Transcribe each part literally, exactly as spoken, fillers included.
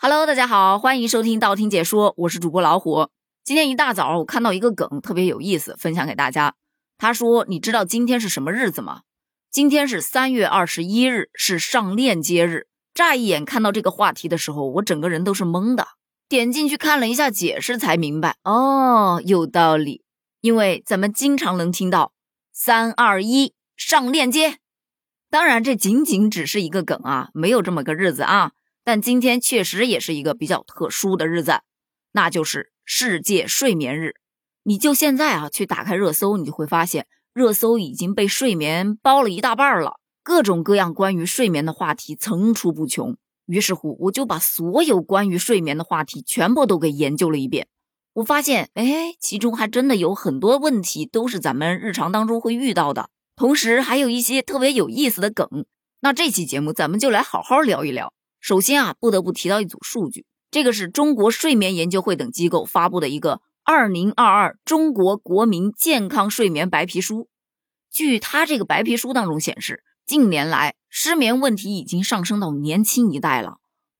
Hello， 大家好，欢迎收听道听解说，我是主播老虎。今天一大早我看到一个梗特别有意思，分享给大家。他说，你知道今天是什么日子吗？今天是三月二十一日，是上链接日。乍一眼看到这个话题的时候，我整个人都是懵的，点进去看了一下解释才明白，哦，有道理。因为咱们经常能听到三二一上链接。当然这仅仅只是一个梗啊，没有这么个日子啊。但今天确实也是一个比较特殊的日子，那就是世界睡眠日。你就现在啊，去打开热搜，你就会发现热搜已经被睡眠包了一大半了，各种各样关于睡眠的话题层出不穷。于是乎，我就把所有关于睡眠的话题全部都给研究了一遍。我发现，哎，其中还真的有很多问题都是咱们日常当中会遇到的，同时还有一些特别有意思的梗。那这期节目咱们就来好好聊一聊。首先啊，不得不提到一组数据，这个是中国睡眠研究会等机构发布的一个二零二二中国国民健康睡眠白皮书。据他这个白皮书当中显示，近年来失眠问题已经上升到年轻一代了，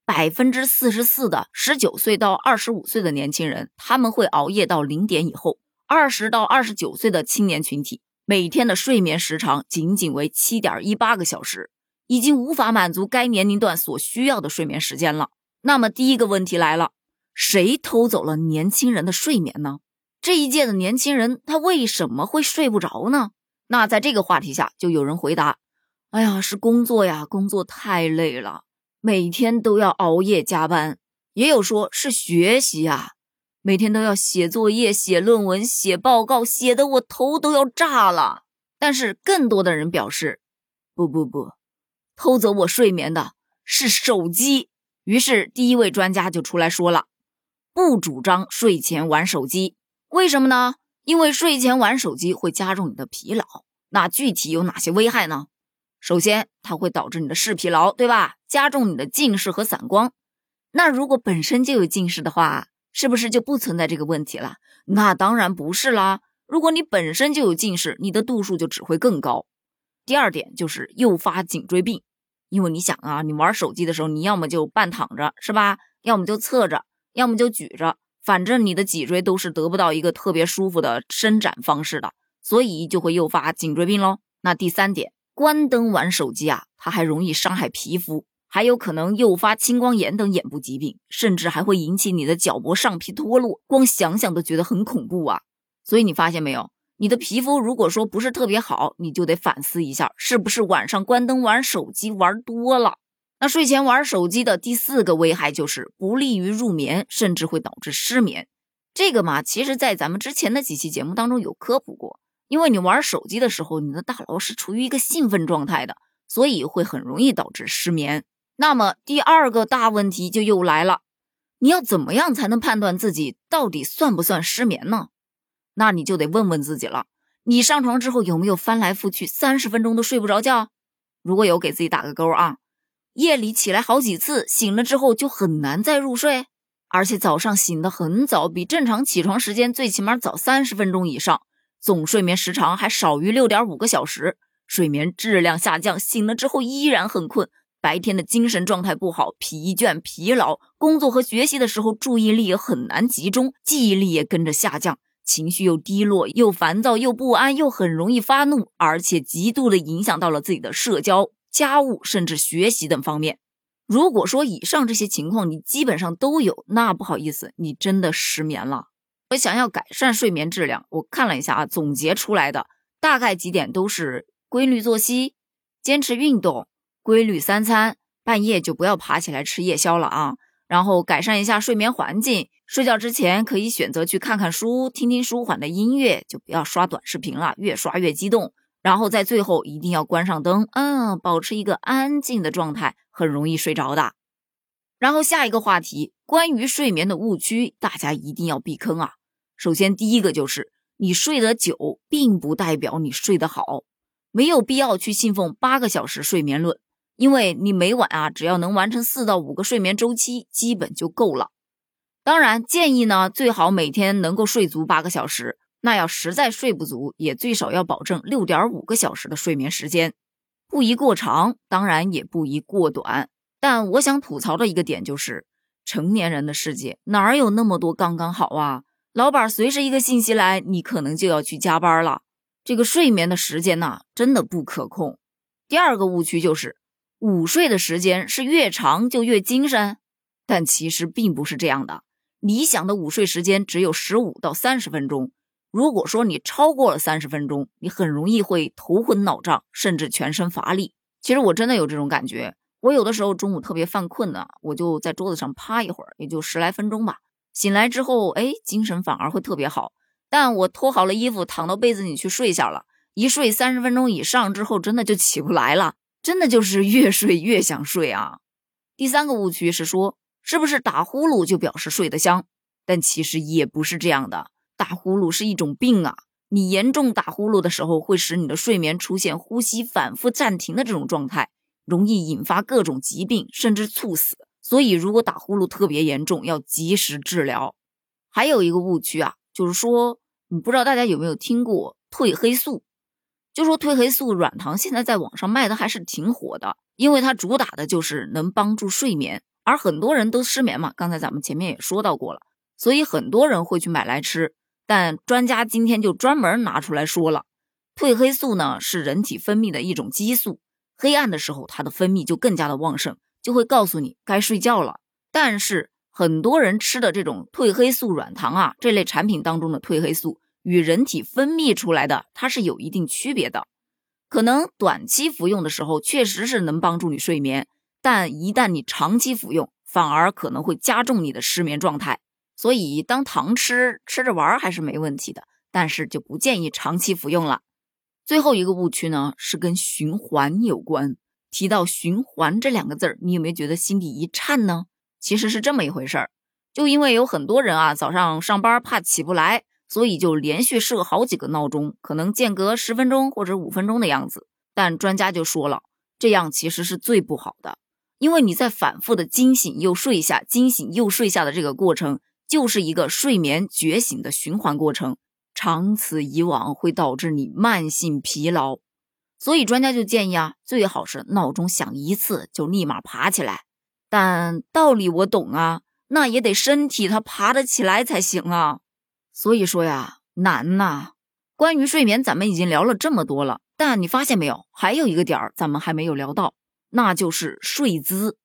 百分之四十四 的十九岁到二十五岁的年轻人，他们会熬夜到零点以后，二十到二十九岁的青年群体，每天的睡眠时长仅仅为 七点一八个小时。已经无法满足该年龄段所需要的睡眠时间了。那么第一个问题来了，谁偷走了年轻人的睡眠呢？这一届的年轻人他为什么会睡不着呢？那在这个话题下就有人回答，哎呀，是工作呀，工作太累了，每天都要熬夜加班。也有说是学习呀，每天都要写作业，写论文，写报告，写得我头都要炸了。但是更多的人表示，不不不，偷走我睡眠的是手机。于是第一位专家就出来说了，不主张睡前玩手机。为什么呢？因为睡前玩手机会加重你的疲劳。那具体有哪些危害呢？首先，它会导致你的视疲劳，对吧？加重你的近视和散光。那如果本身就有近视的话，是不是就不存在这个问题了？那当然不是啦。如果你本身就有近视，你的度数就只会更高。第二点就是诱发颈椎病。因为你想啊，你玩手机的时候，你要么就半躺着，是吧？要么就侧着，要么就举着，反正你的脊椎都是得不到一个特别舒服的伸展方式的，所以就会诱发颈椎病咯。那第三点，关灯玩手机啊，它还容易伤害皮肤，还有可能诱发青光眼等眼部疾病，甚至还会引起你的角膜上皮脱落，光想想都觉得很恐怖啊。所以你发现没有？你的皮肤如果说不是特别好，你就得反思一下，是不是晚上关灯玩手机玩多了。那睡前玩手机的第四个危害就是不利于入眠，甚至会导致失眠。这个嘛，其实在咱们之前的几期节目当中有科普过，因为你玩手机的时候，你的大脑是处于一个兴奋状态的，所以会很容易导致失眠。那么第二个大问题就又来了，你要怎么样才能判断自己到底算不算失眠呢？那你就得问问自己了，你上床之后有没有翻来覆去三十分钟都睡不着觉？如果有，给自己打个勾啊。夜里起来好几次，醒了之后就很难再入睡，而且早上醒得很早，比正常起床时间最起码早三十分钟以上，总睡眠时长还少于 六点五个小时，睡眠质量下降，醒了之后依然很困，白天的精神状态不好，疲倦疲劳，工作和学习的时候注意力也很难集中，记忆力也跟着下降，情绪又低落，又烦躁，又不安，又很容易发怒，而且极度的影响到了自己的社交、家务，甚至学习等方面。如果说以上这些情况你基本上都有，那不好意思，你真的失眠了。我想要改善睡眠质量，我看了一下啊，总结出来的大概几点都是规律作息、坚持运动、规律三餐，半夜就不要爬起来吃夜宵了啊，然后改善一下睡眠环境，睡觉之前可以选择去看看书，听听舒缓的音乐，就不要刷短视频了，越刷越激动。然后在最后一定要关上灯，嗯，保持一个安静的状态，很容易睡着的。然后下一个话题，关于睡眠的误区，大家一定要避坑啊。首先第一个就是，你睡得久并不代表你睡得好，没有必要去信奉八个小时睡眠论，因为你每晚啊，只要能完成四到五个睡眠周期，基本就够了。当然建议呢，最好每天能够睡足八个小时，那要实在睡不足，也最少要保证 六点五个小时的睡眠时间，不宜过长，当然也不宜过短。但我想吐槽的一个点就是，成年人的世界哪有那么多刚刚好啊？老板随时一个信息来，你可能就要去加班了。这个睡眠的时间呐，真的不可控。第二个误区就是午睡的时间是越长就越精神，但其实并不是这样的。理想的午睡时间只有十五到三十分钟，如果说你超过了三十分钟，你很容易会头昏脑胀，甚至全身乏力。其实我真的有这种感觉，我有的时候中午特别犯困呢，我就在桌子上趴一会儿，也就十来分钟吧。醒来之后，哎，精神反而会特别好。但我脱好了衣服，躺到被子里去睡下了，一睡三十分钟以上之后，真的就起不来了，真的就是越睡越想睡啊。第三个误区是说，是不是打呼噜就表示睡得香？但其实也不是这样的，打呼噜是一种病啊。你严重打呼噜的时候，会使你的睡眠出现呼吸反复暂停的这种状态，容易引发各种疾病，甚至猝死。所以如果打呼噜特别严重，要及时治疗。还有一个误区啊，就是说，你不知道大家有没有听过褪黑素？就说褪黑素软糖现在在网上卖的还是挺火的，因为它主打的就是能帮助睡眠，而很多人都失眠嘛，刚才咱们前面也说到过了，所以很多人会去买来吃。但专家今天就专门拿出来说了，褪黑素呢是人体分泌的一种激素，黑暗的时候它的分泌就更加的旺盛，就会告诉你该睡觉了。但是很多人吃的这种褪黑素软糖啊，这类产品当中的褪黑素与人体分泌出来的它是有一定区别的，可能短期服用的时候确实是能帮助你睡眠，但一旦你长期服用，反而可能会加重你的失眠状态。所以当糖吃吃着玩还是没问题的，但是就不建议长期服用了。最后一个误区呢是跟循环有关。提到循环这两个字儿，你有没有觉得心里一颤呢？其实是这么一回事儿，就因为有很多人啊早上上班怕起不来，所以就连续设好几个闹钟，可能间隔十分钟或者五分钟的样子。但专家就说了，这样其实是最不好的，因为你在反复的惊醒又睡下，惊醒又睡下的这个过程，就是一个睡眠觉醒的循环过程，长此以往会导致你慢性疲劳。所以专家就建议啊，最好是闹钟响一次就立马爬起来。但道理我懂啊，那也得身体它爬得起来才行啊。所以说呀，难呐。关于睡眠咱们已经聊了这么多了，但你发现没有，还有一个点儿咱们还没有聊到，那就是睡姿。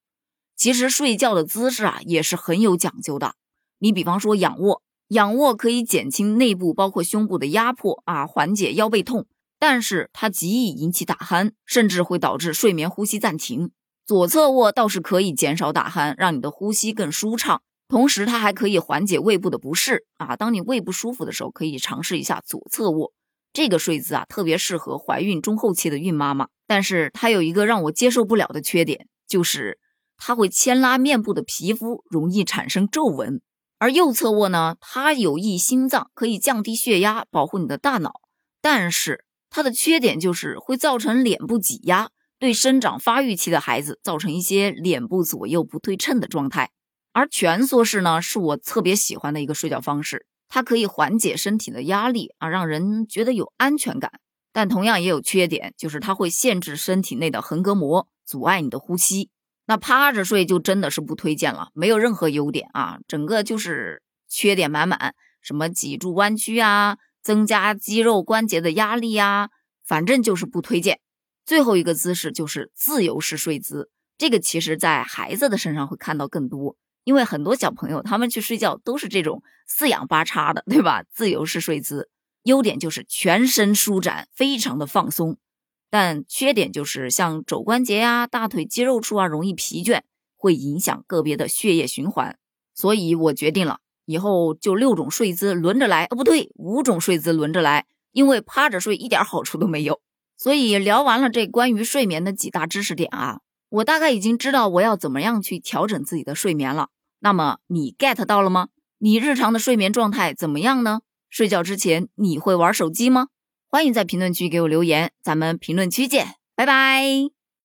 其实睡觉的姿势啊也是很有讲究的。你比方说仰卧，仰卧可以减轻内部包括胸部的压迫啊，缓解腰背痛。但是它极易引起打鼾，甚至会导致睡眠呼吸暂停。左侧卧倒是可以减少打鼾，让你的呼吸更舒畅，同时它还可以缓解胃部的不适啊。当你胃不舒服的时候，可以尝试一下左侧卧。这个睡姿啊，特别适合怀孕中后期的孕妈妈。但是它有一个让我接受不了的缺点，就是它会牵拉面部的皮肤，容易产生皱纹。而右侧卧呢，它有益心脏，可以降低血压，保护你的大脑。但是它的缺点就是会造成脸部挤压，对生长发育期的孩子造成一些脸部左右不对称的状态。而蜷缩式呢，是我特别喜欢的一个睡觉方式，它可以缓解身体的压力啊，让人觉得有安全感。但同样也有缺点，就是它会限制身体内的横膈膜，阻碍你的呼吸。那趴着睡就真的是不推荐了，没有任何优点啊，整个就是缺点满满，什么脊柱弯曲啊，增加肌肉关节的压力啊，反正就是不推荐。最后一个姿势就是自由式睡姿，这个其实在孩子的身上会看到更多，因为很多小朋友他们去睡觉都是这种四仰八叉的，对吧？自由式睡姿优点就是全身舒展，非常的放松，但缺点就是像肘关节啊、大腿肌肉处啊容易疲倦，会影响个别的血液循环。所以我决定了，以后就六种睡姿轮着来，哦不对，五种睡姿轮着来，因为趴着睡一点好处都没有。所以聊完了这关于睡眠的几大知识点啊，我大概已经知道我要怎么样去调整自己的睡眠了。那么你 get 到了吗？你日常的睡眠状态怎么样呢？睡觉之前你会玩手机吗？欢迎在评论区给我留言，咱们评论区见，拜拜。